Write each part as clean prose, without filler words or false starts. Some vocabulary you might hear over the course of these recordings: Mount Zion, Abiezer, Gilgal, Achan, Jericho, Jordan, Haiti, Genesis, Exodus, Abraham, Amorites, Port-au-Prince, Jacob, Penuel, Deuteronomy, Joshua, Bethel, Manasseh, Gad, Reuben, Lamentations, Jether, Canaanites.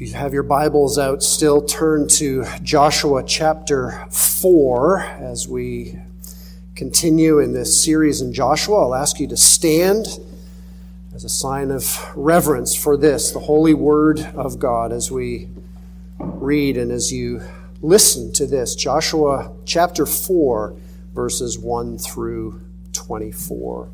If you have your Bibles out, still turn to Joshua chapter 4 as we continue in this series in Joshua. I'll ask you to stand as a sign of reverence for this, the holy word of God, as we read and as you listen to this. Joshua chapter 4, verses 1 through 24.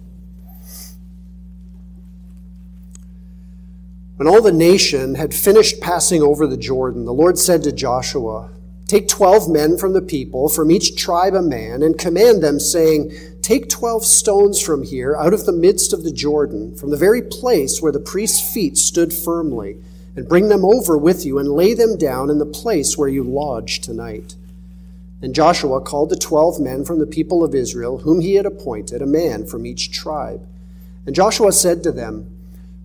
When all the nation had finished passing over the Jordan, the Lord said to Joshua, "Take 12 men from the people, from each tribe a man, and command them, saying, 'Take 12 stones from here, out of the midst of the Jordan, from the very place where the priest's feet stood firmly, and bring them over with you, and lay them down in the place where you lodge tonight.'" And Joshua called the 12 men from the people of Israel, whom he had appointed, a man from each tribe. And Joshua said to them,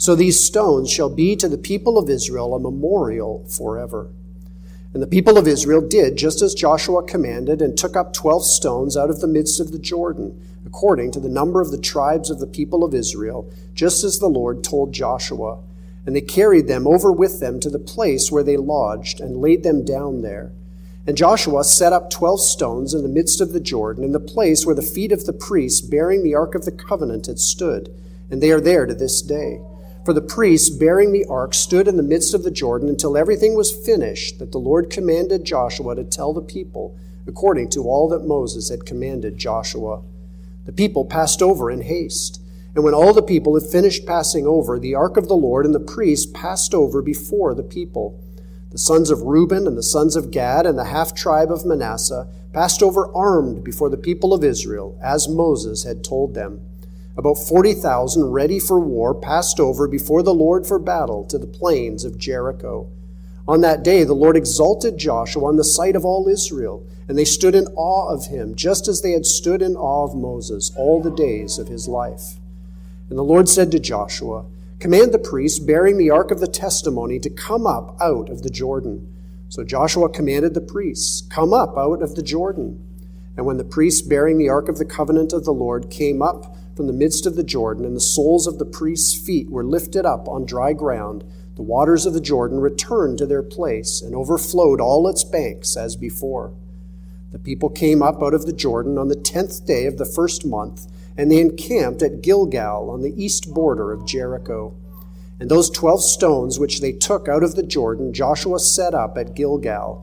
So these stones shall be to the people of Israel a memorial forever." And the people of Israel did just as Joshua commanded, and took up 12 stones out of the midst of the Jordan, according to the number of the tribes of the people of Israel, just as the Lord told Joshua. And they carried them over with them to the place where they lodged, and laid them down there. And Joshua set up 12 stones in the midst of the Jordan, in the place where the feet of the priests bearing the ark of the covenant had stood, and they are there to this day. For the priests bearing the ark stood in the midst of the Jordan until everything was finished that the Lord commanded Joshua to tell the people, according to all that Moses had commanded Joshua. The people passed over in haste. And when all the people had finished passing over, the ark of the Lord and the priests passed over before the people. The sons of Reuben and the sons of Gad and the half-tribe of Manasseh passed over armed before the people of Israel, as Moses had told them. About 40,000 ready for war passed over before the Lord for battle to the plains of Jericho. On that day the Lord exalted Joshua in the sight of all Israel, and they stood in awe of him, just as they had stood in awe of Moses all the days of his life. And the Lord said to Joshua, "Command the priests bearing the ark of the testimony to come up out of the Jordan." So Joshua commanded the priests, "Come up out of the Jordan." And when the priests bearing the ark of the covenant of the Lord came up from the midst of the Jordan, and the soles of the priests' feet were lifted up on dry ground, the waters of the Jordan returned to their place and overflowed all its banks as before. The people came up out of the Jordan on the 10th day of the first month, and they encamped at Gilgal on the east border of Jericho. And those 12 stones which they took out of the Jordan, Joshua set up at Gilgal.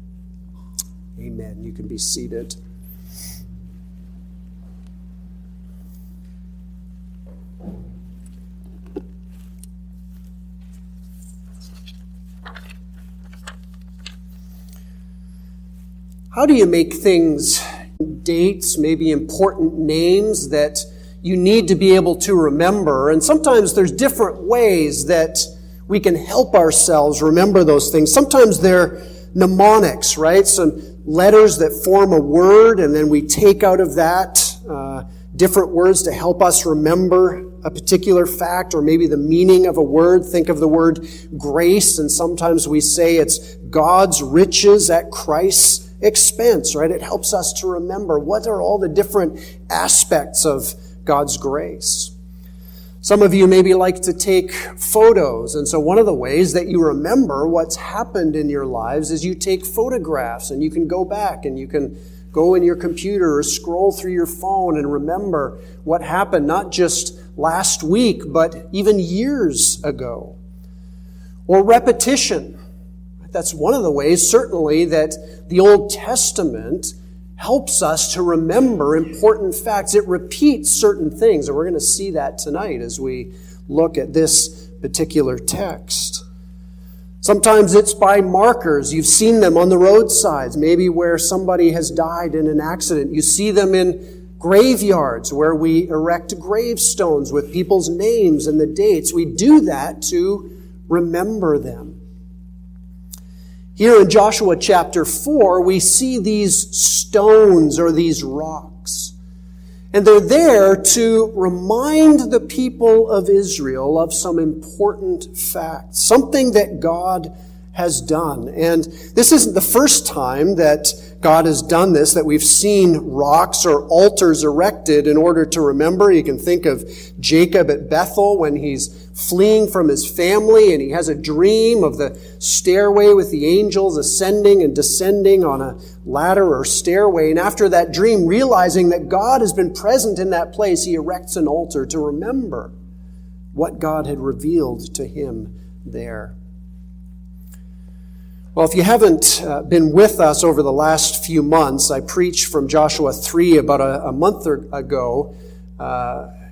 Amen. You can be seated. How do you make things, dates, maybe important names that you need to be able to remember? And sometimes there's different ways that we can help ourselves remember those things. Sometimes they're mnemonics, right? Some letters that form a word, and then we take out of that different words to help us remember a particular fact or maybe the meaning of a word. Think of the word grace, and sometimes we say it's God's riches at Christ's expense, right? It helps us to remember what are all the different aspects of God's grace. Some of you maybe like to take photos, and so one of the ways that you remember what's happened in your lives is you take photographs, and you can go back and you can go in your computer or scroll through your phone and remember what happened, not just last week, but even years ago. Or repetition. That's one of the ways, certainly, that the Old Testament helps us to remember important facts. It repeats certain things, and we're going to see that tonight as we look at this particular text. Sometimes it's by markers. You've seen them on the roadsides, maybe where somebody has died in an accident. You see them in graveyards where we erect gravestones with people's names and the dates. We do that to remember them. Here in Joshua chapter 4, we see these stones or these rocks. And they're there to remind the people of Israel of some important facts, something that God has done. And this isn't the first time that God has done this, that we've seen rocks or altars erected in order to remember. You can think of Jacob at Bethel when he's fleeing from his family and he has a dream of the stairway with the angels ascending and descending on a ladder or stairway. And after that dream, realizing that God has been present in that place, he erects an altar to remember what God had revealed to him there. Well, if you haven't been with us over the last few months, I preached from Joshua 3 about a month ago.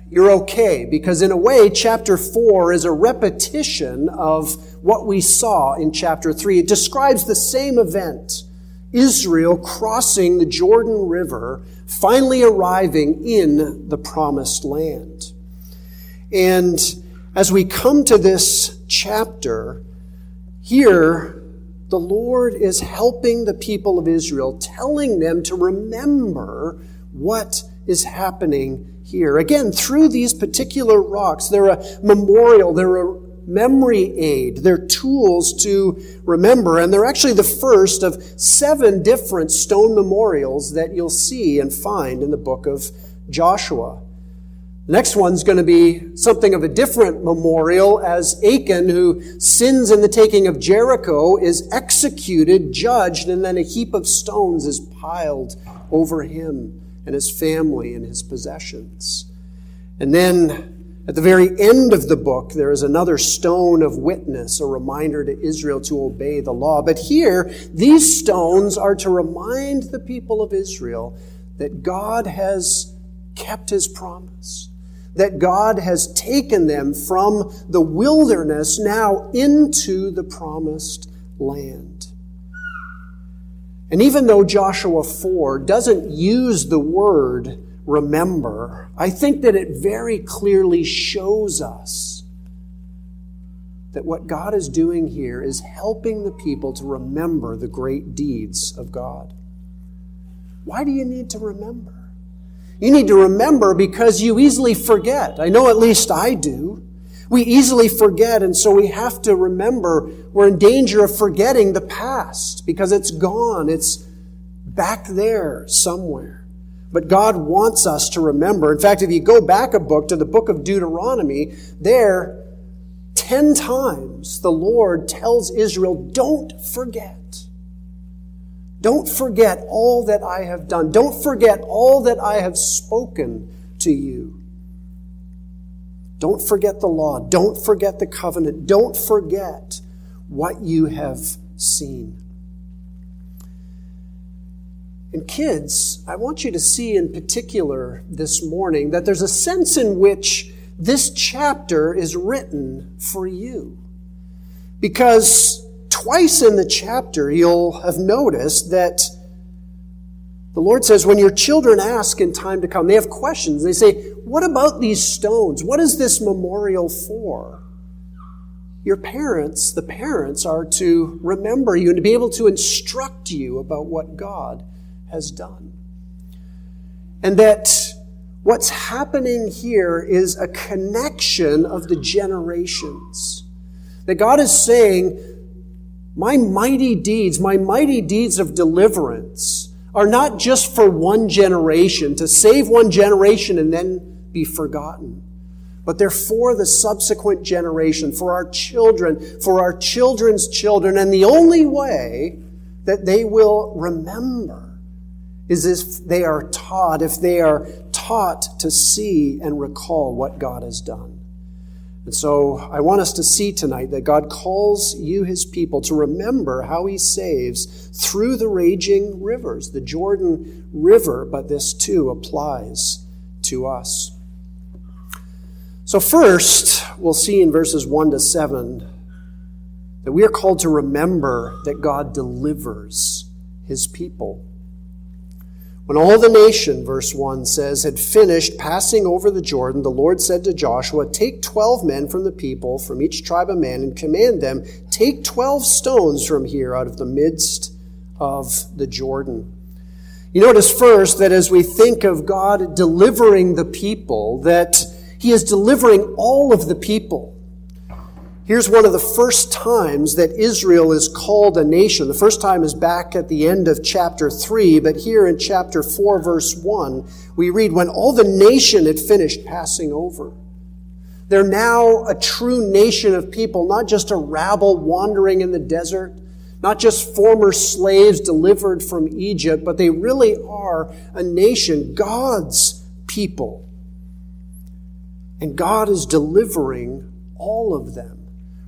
You're okay, because in a way, chapter 4 is a repetition of what we saw in chapter 3. It describes the same event, Israel crossing the Jordan River, finally arriving in the promised land. And as we come to this chapter, here, the Lord is helping the people of Israel, telling them to remember what is happening here. Again, through these particular rocks, they're a memorial, they're a memory aid, they're tools to remember, and they're actually the first of 7 different stone memorials that you'll see and find in the book of Joshua. The next one's going to be something of a different memorial as Achan, who sins in the taking of Jericho, is executed, judged, and then a heap of stones is piled over him and his family and his possessions. And then at the very end of the book, there is another stone of witness, a reminder to Israel to obey the law. But here, these stones are to remind the people of Israel that God has kept his promise, that God has taken them from the wilderness now into the promised land. And even though Joshua 4 doesn't use the word remember, I think that it very clearly shows us that what God is doing here is helping the people to remember the great deeds of God. Why do you need to remember? You need to remember because you easily forget. I know at least I do. We easily forget, and so we have to remember. We're in danger of forgetting the past because it's gone. It's back there somewhere. But God wants us to remember. In fact, if you go back a book to the book of Deuteronomy, there, 10 times the Lord tells Israel, don't forget. Don't forget all that I have done. Don't forget all that I have spoken to you. Don't forget the law. Don't forget the covenant. Don't forget what you have seen. And kids, I want you to see in particular this morning that there's a sense in which this chapter is written for you. Because twice in the chapter, you'll have noticed that the Lord says, when your children ask in time to come, they have questions. They say, what about these stones? What is this memorial for? Your parents, the parents, are to remember you and to be able to instruct you about what God has done. And that what's happening here is a connection of the generations. That God is saying, my mighty deeds of deliverance are not just for one generation, to save one generation and then be forgotten, but they're for the subsequent generation, for our children, for our children's children. And the only way that they will remember is if they are taught, to see and recall what God has done. And so I want us to see tonight that God calls you, his people, to remember how he saves through the raging rivers, the Jordan River, but this too applies to us. So first, we'll see in verses 1 to 7 that we are called to remember that God delivers his people. When all the nation, verse 1 says, had finished passing over the Jordan, the Lord said to Joshua, "Take 12 men from the people, from each tribe a man, and command them, take 12 stones from here out of the midst of the Jordan." You notice first that as we think of God delivering the people, that he is delivering all of the people. Here's one of the first times that Israel is called a nation. The first time is back at the end of chapter 3, but here in chapter 4, verse 1, we read, "When all the nation had finished passing over." They're now a true nation of people, not just a rabble wandering in the desert, not just former slaves delivered from Egypt, but they really are a nation, God's people. And God is delivering all of them.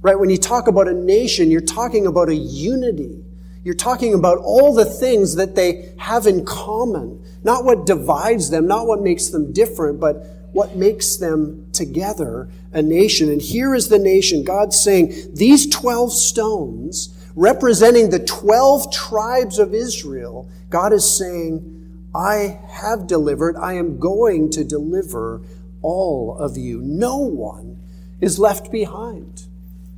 Right? When you talk about a nation, you're talking about a unity. You're talking about all the things that they have in common. Not what divides them, not what makes them different, but what makes them together a nation. And here is the nation. God's saying these 12 stones, representing the 12 tribes of Israel, God is saying, I have delivered, I am going to deliver all of you. No one is left behind.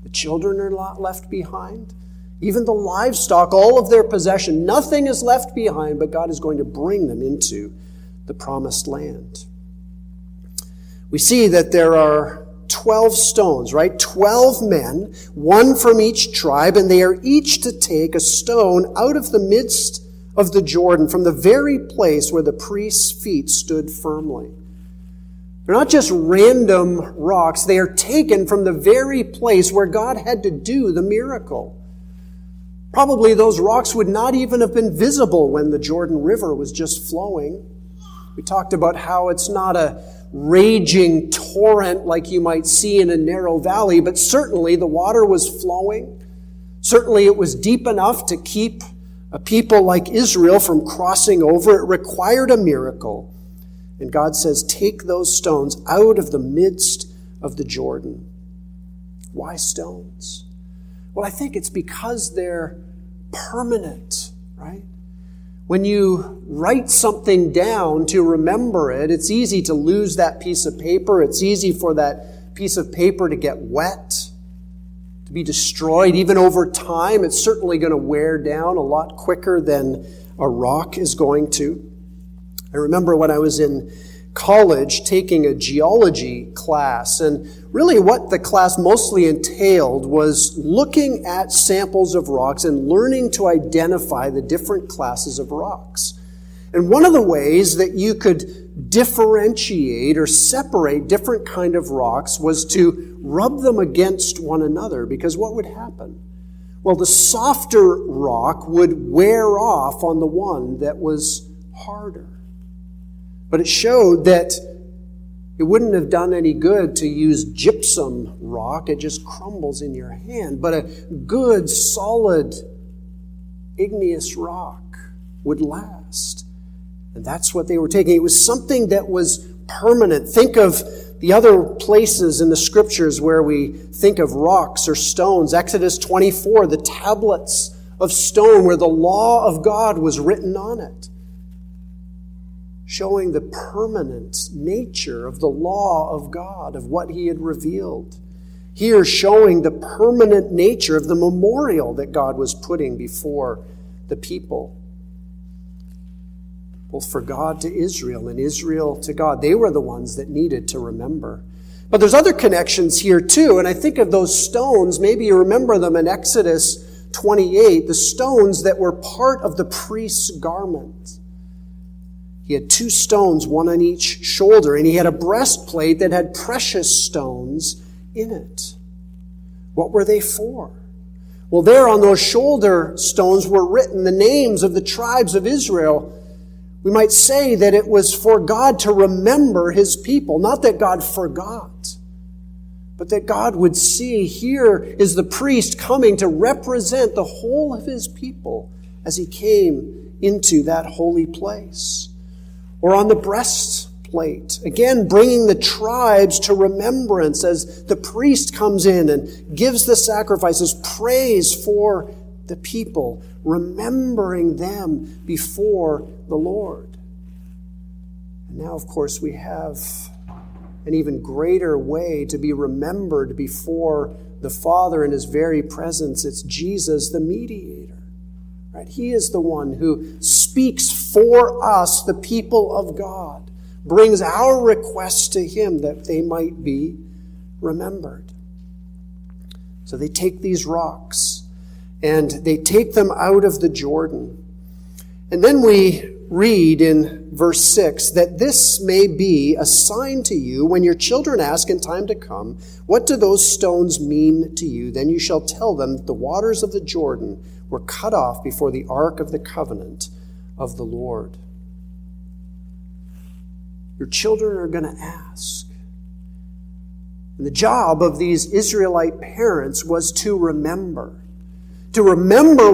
The children are not left behind. Even the livestock, all of their possession, nothing is left behind, but God is going to bring them into the promised land. We see that there are 12 stones, right? 12 men, one from each tribe, and they are each to take a stone out of the midst of the Jordan, from the very place where the priest's feet stood firmly. They're not just random rocks. They are taken from the very place where God had to do the miracle. Probably those rocks would not even have been visible when the Jordan River was just flowing. We talked about how it's not a raging torrent like you might see in a narrow valley, but certainly the water was flowing. Certainly it was deep enough to keep a people like Israel from crossing over. It required a miracle. And God says, take those stones out of the midst of the Jordan. Why stones? Well, I think it's because they're permanent, right? When you write something down to remember it, it's easy to lose that piece of paper. It's easy for that piece of paper to get wet, to be destroyed. Even over time, it's certainly going to wear down a lot quicker than a rock is going to. I remember when I was in college taking a geology class, and really what the class mostly entailed was looking at samples of rocks and learning to identify the different classes of rocks. And one of the ways that you could differentiate or separate different kind of rocks was to rub them against one another, because what would happen? Well, the softer rock would wear off on the one that was harder. But it showed that it wouldn't have done any good to use gypsum rock. It just crumbles in your hand. But a good, solid, igneous rock would last. And that's what they were taking. It was something that was permanent. Think of the other places in the scriptures where we think of rocks or stones. Exodus 24, the tablets of stone where the law of God was written on it, showing the permanent nature of the law of God, of what he had revealed. Here, showing the permanent nature of the memorial that God was putting before the people. Both for God to Israel and Israel to God. They were the ones that needed to remember. But there's other connections here too, and I think of those stones, maybe you remember them in Exodus 28, the stones that were part of the priest's garment. He had two stones, one on each shoulder, and he had a breastplate that had precious stones in it. What were they for? Well, there on those shoulder stones were written the names of the tribes of Israel. We might say that it was for God to remember his people, not that God forgot, but that God would see here is the priest coming to represent the whole of his people as he came into that holy place. Or on the breastplate, again bringing the tribes to remembrance as the priest comes in and gives the sacrifices, praise for the people, remembering them before the Lord. And now, of course, we have an even greater way to be remembered before the Father in his very presence. It's Jesus, the mediator. Right? He is the one who speaks for us, the people of God, brings our requests to him that they might be remembered. So they take these rocks and they take them out of the Jordan. And then we read in verse 6, that this may be a sign to you when your children ask in time to come, what do those stones mean to you? Then you shall tell them that the waters of the Jordan were cut off before the ark of the covenant of the Lord. Your children are going to ask. And the job of these Israelite parents was to remember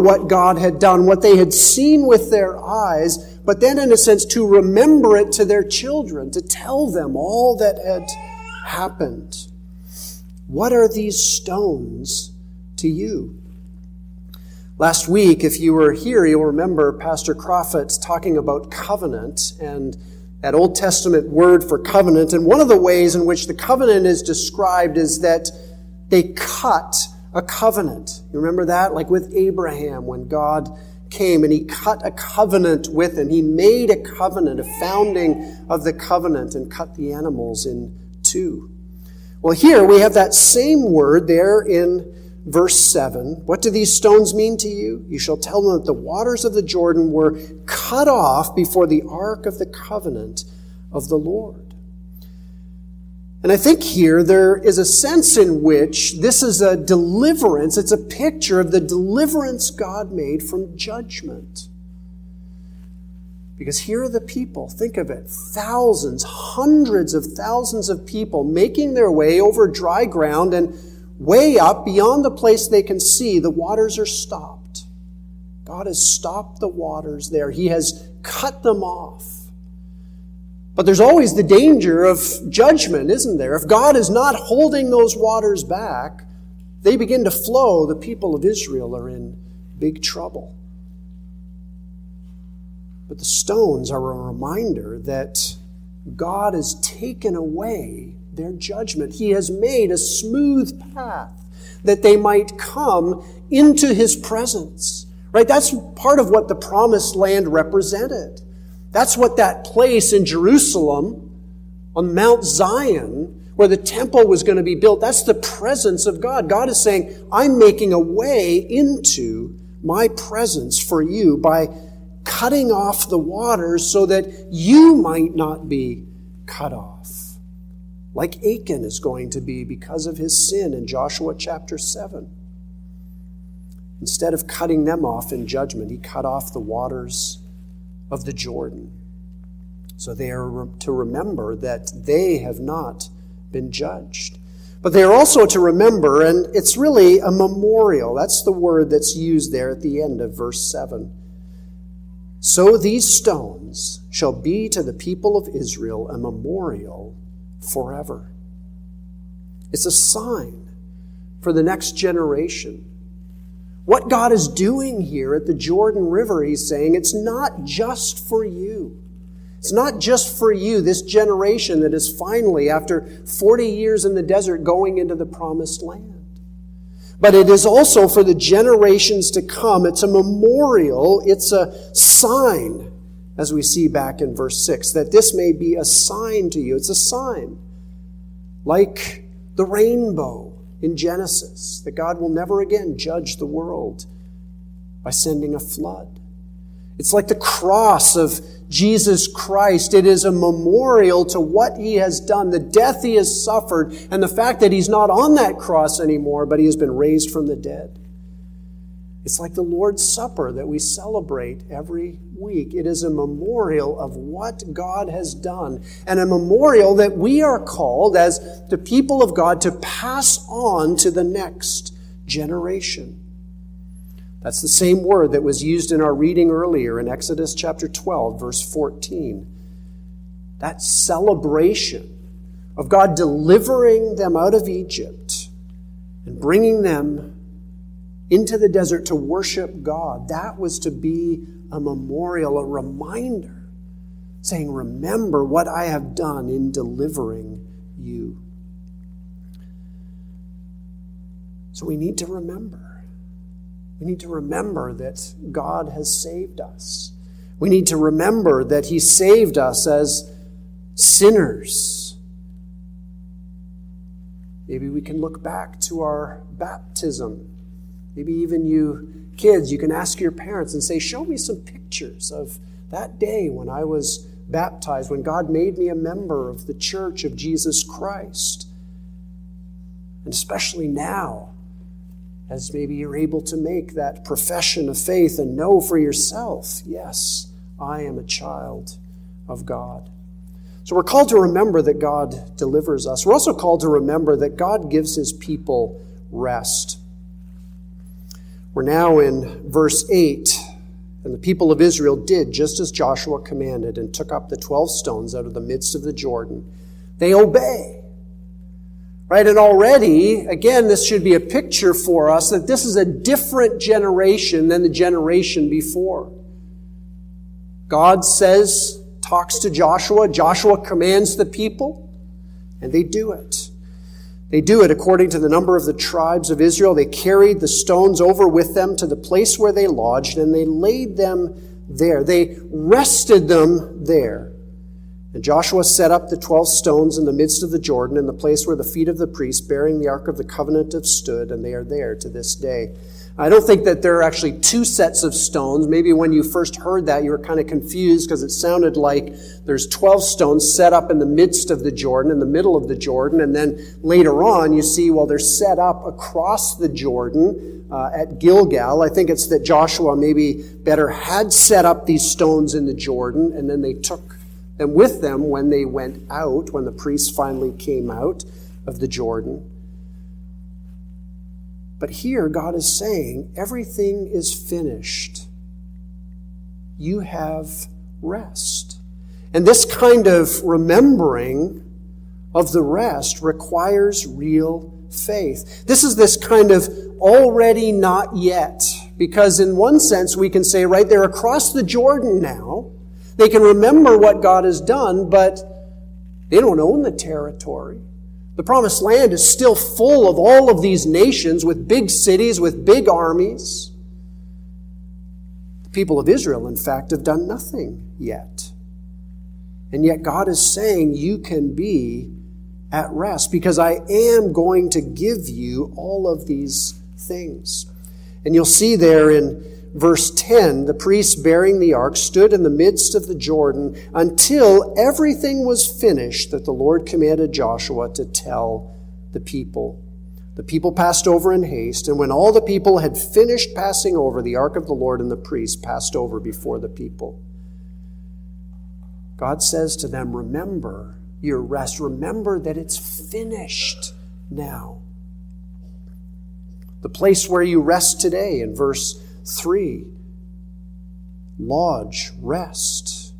what God had done, what they had seen with their eyes, but then in a sense to remember it to their children, to tell them all that had happened. What are these stones to you? Last week, if you were here, you'll remember Pastor Crawford talking about covenant and that Old Testament word for covenant. And one of the ways in which the covenant is described is that they cut a covenant. You remember that? Like with Abraham, when God came and he cut a covenant with him. He made a covenant, a founding of the covenant, and cut the animals in two. Well, here we have that same word there in verse 7. What do these stones mean to you? You shall tell them that the waters of the Jordan were cut off before the ark of the covenant of the Lord. And I think here there is a sense in which this is a deliverance. It's a picture of the deliverance God made from judgment. Because here are the people, think of it, thousands, hundreds of thousands of people making their way over dry ground and way up beyond the place they can see. The waters are stopped. God has stopped the waters there. He has cut them off. But there's always the danger of judgment, isn't there? If God is not holding those waters back, they begin to flow. The people of Israel are in big trouble. But the stones are a reminder that God has taken away their judgment. He has made a smooth path that they might come into his presence. Right? That's part of what the promised land represented. That's what that place in Jerusalem, on Mount Zion, where the temple was going to be built, that's the presence of God. God is saying, I'm making a way into my presence for you by cutting off the waters so that you might not be cut off. Like Achan is going to be because of his sin in Joshua chapter 7. Instead of cutting them off in judgment, he cut off the waters of the Jordan. So they are to remember that they have not been judged. But they are also to remember, and it's really a memorial. That's the word that's used there at the end of verse 7. So these stones shall be to the people of Israel a memorial forever. It's a sign for the next generation. What God is doing here at the Jordan River, he's saying, it's not just for you. It's not just for you, this generation that is finally, after 40 years in the desert, going into the promised land. But it is also for the generations to come. It's a memorial. It's a sign, as we see back in verse 6, that this may be a sign to you. It's a sign, like the rainbow in Genesis, that God will never again judge the world by sending a flood. It's like the cross of Jesus Christ. It is a memorial to what he has done, the death he has suffered, and the fact that he's not on that cross anymore, but he has been raised from the dead. It's like the Lord's Supper that we celebrate every week. It is a memorial of what God has done, and a memorial that we are called as the people of God to pass on to the next generation. That's the same word that was used in our reading earlier in Exodus chapter 12, verse 14. That celebration of God delivering them out of Egypt and bringing them into the desert to worship God. That was to be a memorial, a reminder, saying, remember what I have done in delivering you. So we need to remember. We need to remember that God has saved us. We need to remember that he saved us as sinners. Maybe we can look back to our baptism. Maybe even you kids, you can ask your parents and say, show me some pictures of that day when I was baptized, when God made me a member of the Church of Jesus Christ. And especially now, as maybe you're able to make that profession of faith and know for yourself, yes, I am a child of God. So we're called to remember that God delivers us. We're also called to remember that God gives his people rest. We're now in verse 8, and the people of Israel did just as Joshua commanded and took up the 12 stones out of the midst of the Jordan. They obey, right? And already, again, this should be a picture for us that this is a different generation than the generation before. God says, talks to Joshua, Joshua commands the people, and they do it. They do it according to the number of the tribes of Israel. They carried the stones over with them to the place where they lodged, and they laid them there. They rested them there. And Joshua set up the 12 stones in the midst of the Jordan, in the place where the feet of the priests bearing the Ark of the Covenant have stood, and they are there to this day. I don't think that there are actually two sets of stones. Maybe when you first heard that, you were kind of confused because it sounded like there's 12 stones set up in the midst of the Jordan, in the middle of the Jordan. And then later on, you see, well, they're set up across the Jordan at Gilgal. I think it's that Joshua maybe better had set up these stones in the Jordan, and then they took them with them when they went out, when the priests finally came out of the Jordan. But here, God is saying, everything is finished. You have rest. And this kind of remembering of the rest requires real faith. This is this kind of already not yet. Because in one sense, we can say, right, they're across the Jordan now. They can remember what God has done, but they don't own the territory. The promised land is still full of all of these nations with big cities, with big armies. The people of Israel, in fact, have done nothing yet. And yet God is saying, you can be at rest because I am going to give you all of these things. And you'll see there in verse 10, the priests bearing the ark stood in the midst of the Jordan until everything was finished that the Lord commanded Joshua to tell the people. The people passed over in haste, and when all the people had finished passing over, the ark of the Lord and the priests passed over before the people. God says to them, remember your rest. Remember that it's finished now. The place where you rest today in verse 3, lodge, rest.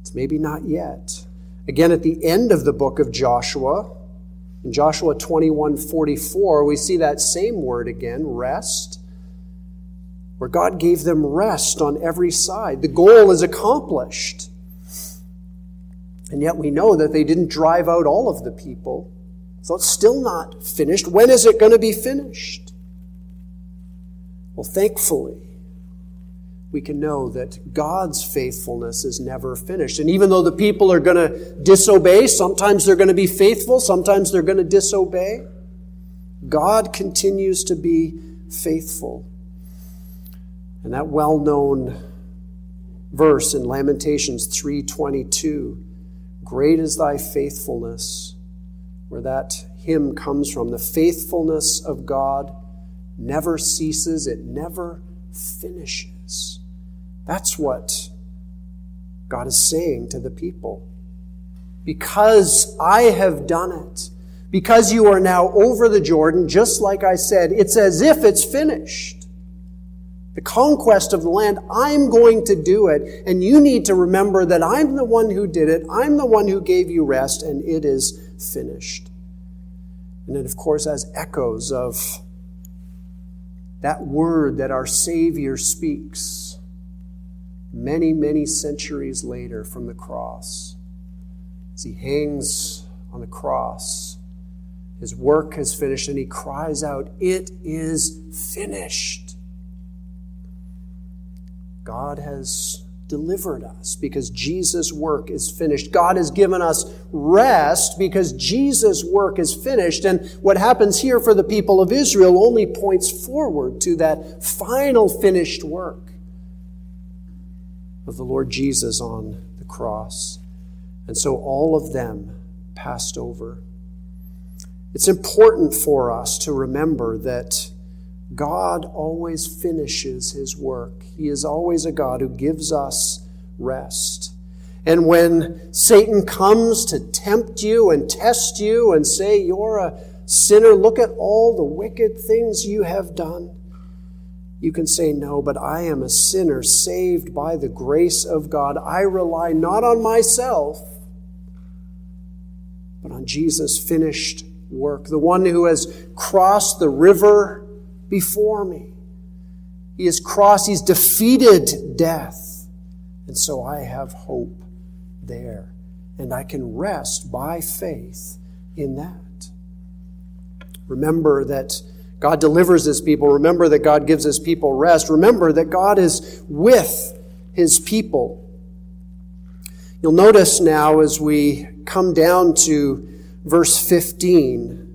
It's maybe not yet. Again, at the end of the book of Joshua, in Joshua 21:44, we see that same word again, rest, where God gave them rest on every side. The goal is accomplished. And yet we know that they didn't drive out all of the people. So it's still not finished. When is it going to be finished? Well, thankfully, we can know that God's faithfulness is never finished. And even though the people are going to disobey, sometimes they're going to be faithful, sometimes they're going to disobey, God continues to be faithful. And that well-known verse in Lamentations 3:22, great is thy faithfulness, where that hymn comes from, the faithfulness of God never ceases. It never finishes. That's what God is saying to the people. Because I have done it, because you are now over the Jordan, just like I said, it's as if it's finished. The conquest of the land, I'm going to do it, and you need to remember that I'm the one who did it, I'm the one who gave you rest, and it is finished. And it, of course, has echoes of that word that our Savior speaks many, many centuries later from the cross. As he hangs on the cross, his work is finished, and he cries out, "It is finished." God has delivered us because Jesus' work is finished. God has given us rest because Jesus' work is finished. And what happens here for the people of Israel only points forward to that final finished work of the Lord Jesus on the cross. And so all of them passed over. It's important for us to remember that God always finishes his work. He is always a God who gives us rest. And when Satan comes to tempt you and test you and say, "You're a sinner, look at all the wicked things you have done," you can say, "No, but I am a sinner saved by the grace of God. I rely not on myself, but on Jesus' finished work, the one who has crossed the river before me. He has crossed, he's defeated death. And so I have hope there. And I can rest by faith in that." Remember that God delivers his people. Remember that God gives his people rest. Remember that God is with his people. You'll notice now as we come down to verse 15,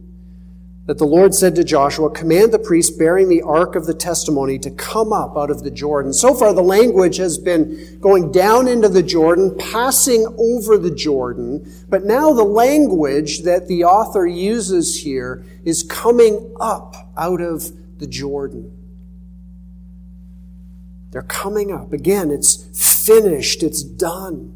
that the Lord said to Joshua, "Command the priests bearing the ark of the testimony to come up out of the Jordan." So far, the language has been going down into the Jordan, passing over the Jordan. But now the language that the author uses here is coming up out of the Jordan. They're coming up. Again, it's finished. It's done.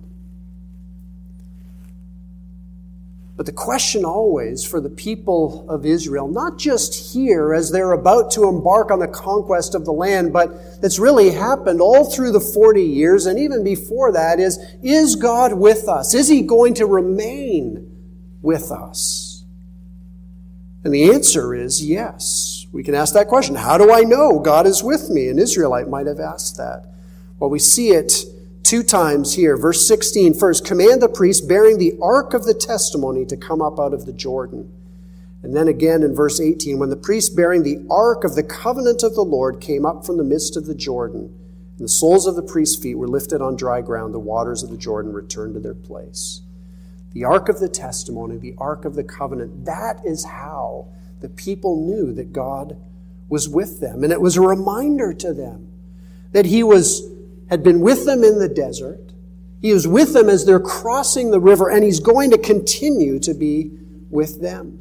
But the question always for the people of Israel, not just here as they're about to embark on the conquest of the land, but that's really happened all through the 40 years and even before that, is God with us? Is he going to remain with us? And the answer is yes. We can ask that question. How do I know God is with me? An Israelite might have asked that. Well, we see it two times here. Verse 16, first, "Command the priests bearing the ark of the testimony to come up out of the Jordan." And then again in verse 18, "When the priests bearing the ark of the covenant of the Lord came up from the midst of the Jordan, and the soles of the priests' feet were lifted on dry ground, the waters of the Jordan returned to their place." The ark of the testimony, the ark of the covenant, that is how the people knew that God was with them. And it was a reminder to them that he had been with them in the desert. He was with them as they're crossing the river, and he's going to continue to be with them.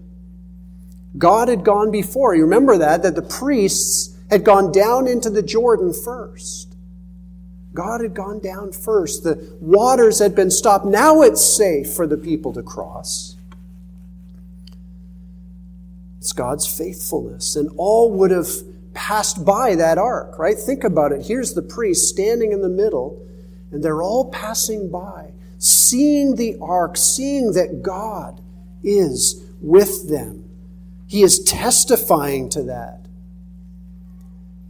God had gone before. You remember that the priests had gone down into the Jordan first. God had gone down first. The waters had been stopped. Now it's safe for the people to cross. It's God's faithfulness, and all would have passed by that ark, right? Think about it. Here's the priest standing in the middle, and they're all passing by, seeing the ark, seeing that God is with them. He is testifying to that.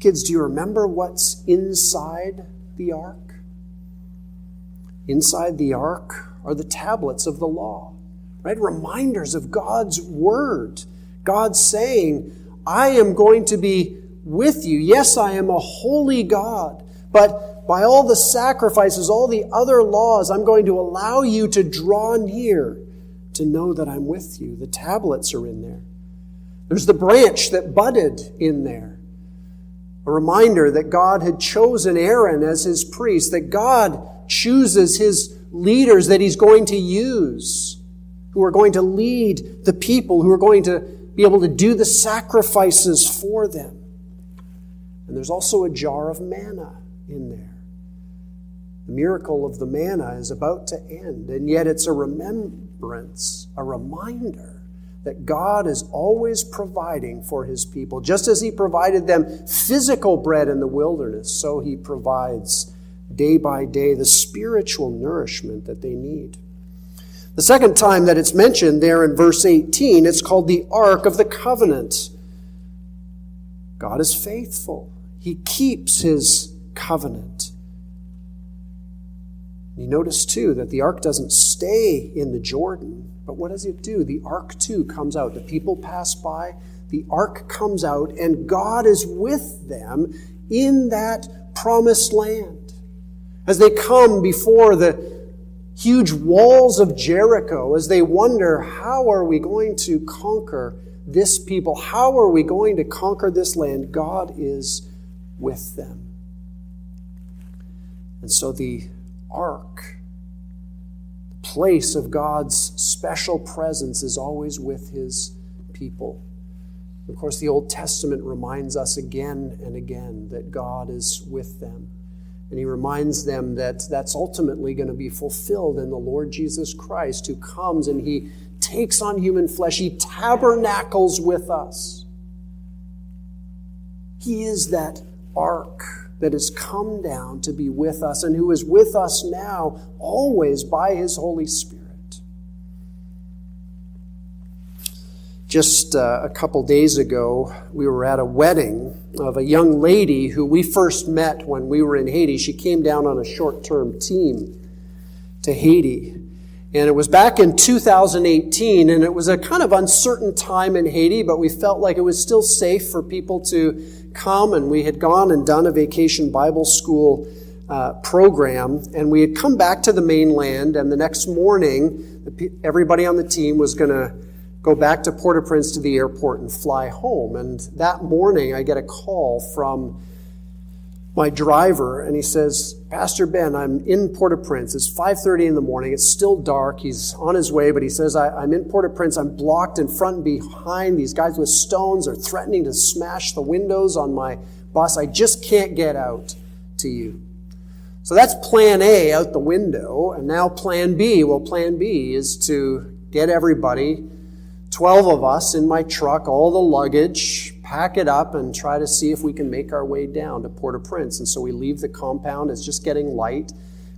Kids, do you remember what's inside the ark? Inside the ark are the tablets of the law, right? Reminders of God's word. God saying, "I am going to be with you. Yes, I am a holy God, but by all the sacrifices, all the other laws, I'm going to allow you to draw near to know that I'm with you." The tablets are in there. There's the branch that budded in there. A reminder that God had chosen Aaron as his priest, that God chooses his leaders that he's going to use, who are going to lead the people, who are going to be able to do the sacrifices for them. And there's also a jar of manna in there. The miracle of the manna is about to end, and yet it's a remembrance, a reminder that God is always providing for his people. Just as he provided them physical bread in the wilderness, so he provides day by day the spiritual nourishment that they need. The second time that it's mentioned there in verse 18, it's called the Ark of the Covenant. God is faithful. He keeps his covenant. You notice, too, that the ark doesn't stay in the Jordan, but what does it do? The ark, too, comes out. The people pass by, the ark comes out, and God is with them in that promised land. As they come before the huge walls of Jericho, as they wonder, how are we going to conquer this people? How are we going to conquer this land? God is with them. And so the ark, the place of God's special presence, is always with his people. Of course, the Old Testament reminds us again and again that God is with them. And he reminds them that that's ultimately going to be fulfilled in the Lord Jesus Christ, who comes and he takes on human flesh. He tabernacles with us. He is that ark that has come down to be with us and who is with us now always by his Holy Spirit. Just a couple days ago, we were at a wedding of a young lady who we first met when we were in Haiti. She came down on a short-term team to Haiti. And it was back in 2018, and it was a kind of uncertain time in Haiti, but we felt like it was still safe for people to come, and we had gone and done a vacation Bible school program, and we had come back to the mainland, and the next morning, everybody on the team was going to go back to Port-au-Prince to the airport and fly home. And that morning, I get a call from my driver, and he says, "Pastor Ben, I'm in Port-au-Prince. It's 5:30 in the morning. It's still dark." He's on his way, but he says, I'm in Port-au-Prince. I'm blocked in front and behind. These guys with stones are threatening to smash the windows on my bus. I just can't get out to you. So that's plan A out the window, and now plan B. Well, plan B is to get everybody, 12 of us in my truck, all the luggage, pack it up and try to see if we can make our way down to Port-au-Prince. And so we leave the compound. It's just getting light.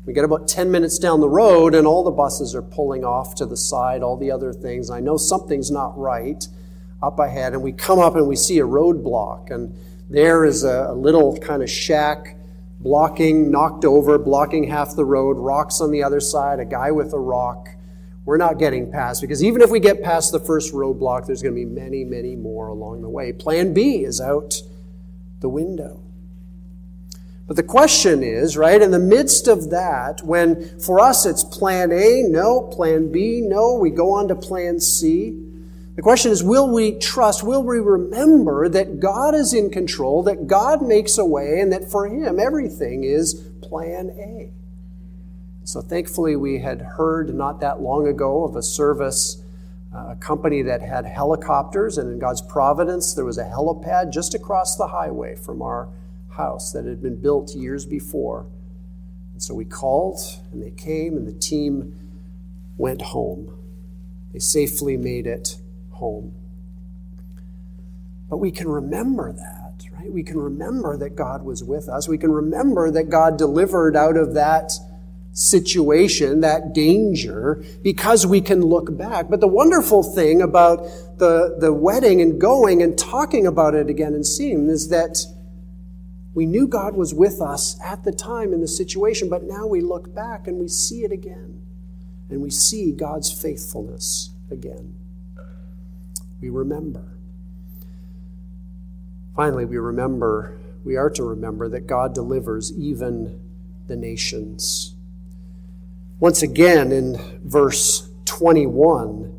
We get about 10 minutes down the road, and all the buses are pulling off to the side, all the other things. I know something's not right up ahead, and we come up and we see a roadblock. And there is a little kind of shack blocking, knocked over, blocking half the road, rocks on the other side, a guy with a rock. We're not getting past, because even if we get past the first roadblock, there's going to be many, many more along the way. Plan B is out the window. But the question is, right, in the midst of that, when for us it's plan A, no, plan B, no, we go on to plan C. The question is, will we trust, will we remember that God is in control, that God makes a way, and that for him everything is plan A? So thankfully, we had heard not that long ago of a service, a company that had helicopters, and in God's providence, there was a helipad just across the highway from our house that had been built years before. And so we called, and they came, and the team went home. They safely made it home. But we can remember that, right? We can remember that God was with us. We can remember that God delivered out of that situation, that danger, because we can look back. But the wonderful thing about the wedding and going and talking about it again and seeing is that we knew God was with us at the time in the situation, but now we look back and we see it again. And we see God's faithfulness again. We remember. Finally, we are to remember that God delivers even the nations. Once again, in verse 21,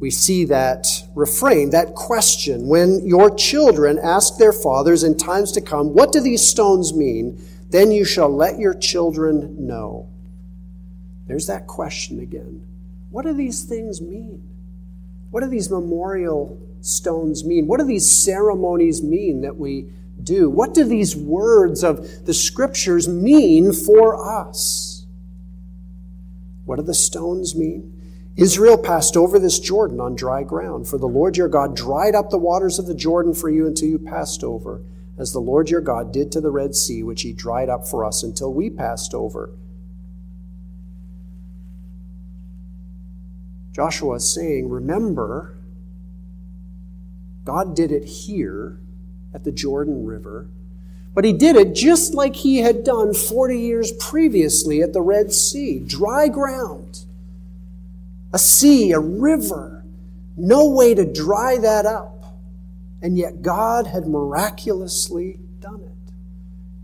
we see that refrain, that question, when your children ask their fathers in times to come, "What do these stones mean?" Then you shall let your children know. There's that question again. What do these things mean? What do these memorial stones mean? What do these ceremonies mean that we do? What do these words of the Scriptures mean for us? What do the stones mean? Israel passed over this Jordan on dry ground, for the Lord your God dried up the waters of the Jordan for you until you passed over, as the Lord your God did to the Red Sea, which he dried up for us until we passed over. Joshua is saying, remember, God did it here at the Jordan River, but he did it just like he had done 40 years previously at the Red Sea. Dry ground, a sea, a river, no way to dry that up. And yet God had miraculously done it.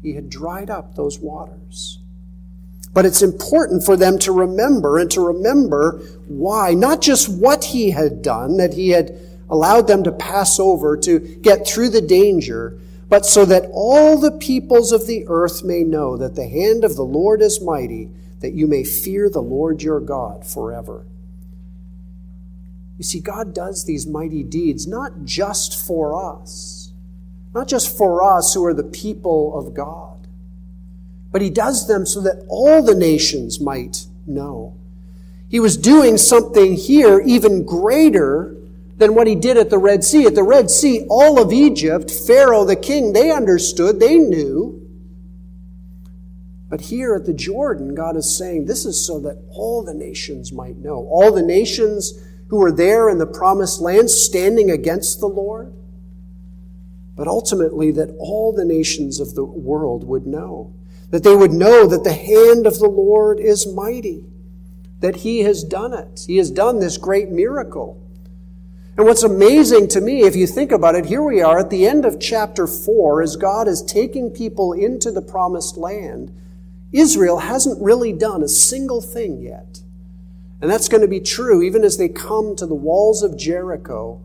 He had dried up those waters. But it's important for them to remember, and to remember why, not just what he had done, that he had allowed them to pass over, to get through the danger, but so that all the peoples of the earth may know that the hand of the Lord is mighty, that you may fear the Lord your God forever. You see, God does these mighty deeds not just for us, not just for us who are the people of God, but he does them so that all the nations might know. He was doing something here even greater than what he did at the Red Sea. At the Red Sea, all of Egypt, Pharaoh the king, they understood, they knew. But here at the Jordan, God is saying, this is so that all the nations might know. All the nations who were there in the promised land standing against the Lord, but ultimately that all the nations of the world would know. That they would know that the hand of the Lord is mighty, that he has done it. He has done this great miracle. And what's amazing to me, if you think about it, here we are at the end of chapter 4, as God is taking people into the promised land. Israel hasn't really done a single thing yet. And that's going to be true even as they come to the walls of Jericho.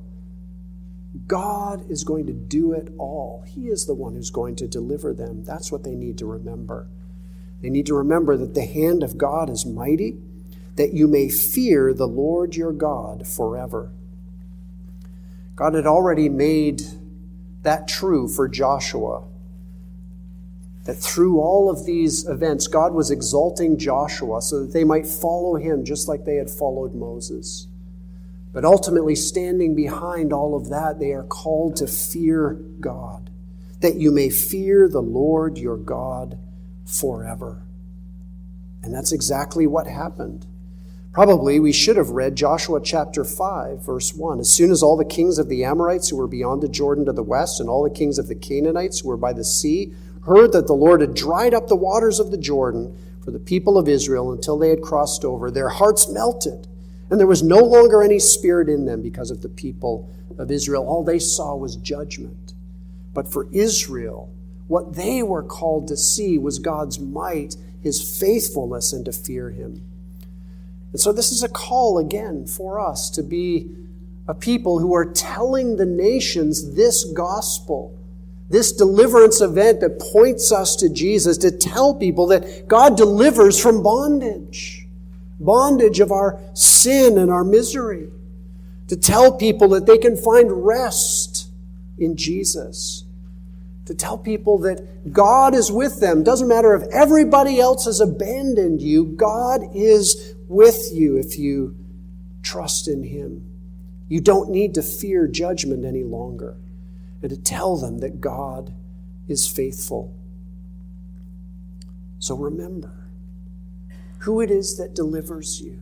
God is going to do it all. He is the one who's going to deliver them. That's what they need to remember. They need to remember that the hand of God is mighty, that you may fear the Lord your God forever. God had already made that true for Joshua, that through all of these events, God was exalting Joshua so that they might follow him just like they had followed Moses. But ultimately, standing behind all of that, they are called to fear God, that you may fear the Lord your God forever. And that's exactly what happened. Probably we should have read Joshua chapter 5, verse 1. As soon as all the kings of the Amorites who were beyond the Jordan to the west, and all the kings of the Canaanites who were by the sea, heard that the Lord had dried up the waters of the Jordan for the people of Israel until they had crossed over, their hearts melted, and there was no longer any spirit in them because of the people of Israel. All they saw was judgment. But for Israel, what they were called to see was God's might, his faithfulness, and to fear him. And so this is a call again for us to be a people who are telling the nations this gospel, this deliverance event that points us to Jesus, to tell people that God delivers from bondage, bondage of our sin and our misery, to tell people that they can find rest in Jesus, to tell people that God is with them. Doesn't matter if everybody else has abandoned you, God is with you if you trust in him. You don't need to fear judgment any longer, and to tell them that God is faithful. So remember who it is that delivers you.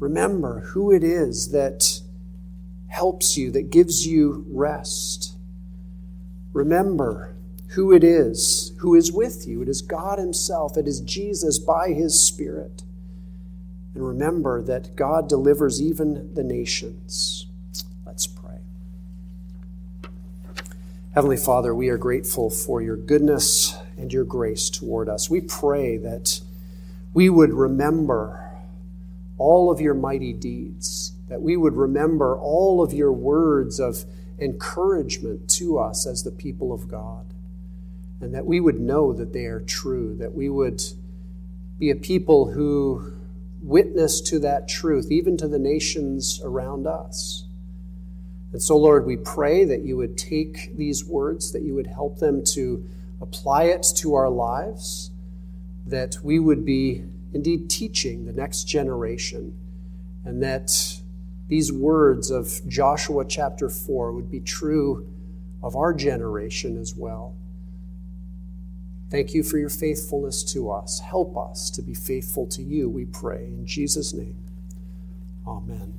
Remember who it is that helps you, that gives you rest. Remember who it is who is with you. It is God himself. It is Jesus by his Spirit. And remember that God delivers even the nations. Let's pray. Heavenly Father, we are grateful for your goodness and your grace toward us. We pray that we would remember all of your mighty deeds, that we would remember all of your words of encouragement to us as the people of God, and that we would know that they are true, that we would be a people who witness to that truth, even to the nations around us, And so, Lord, we pray that you would take these words, that you would help them to apply it to our lives, that we would be indeed teaching the next generation, and that these words of Joshua chapter 4 would be true of our generation as well. Thank you for your faithfulness to us. Help us to be faithful to you, we pray. In Jesus' name, amen.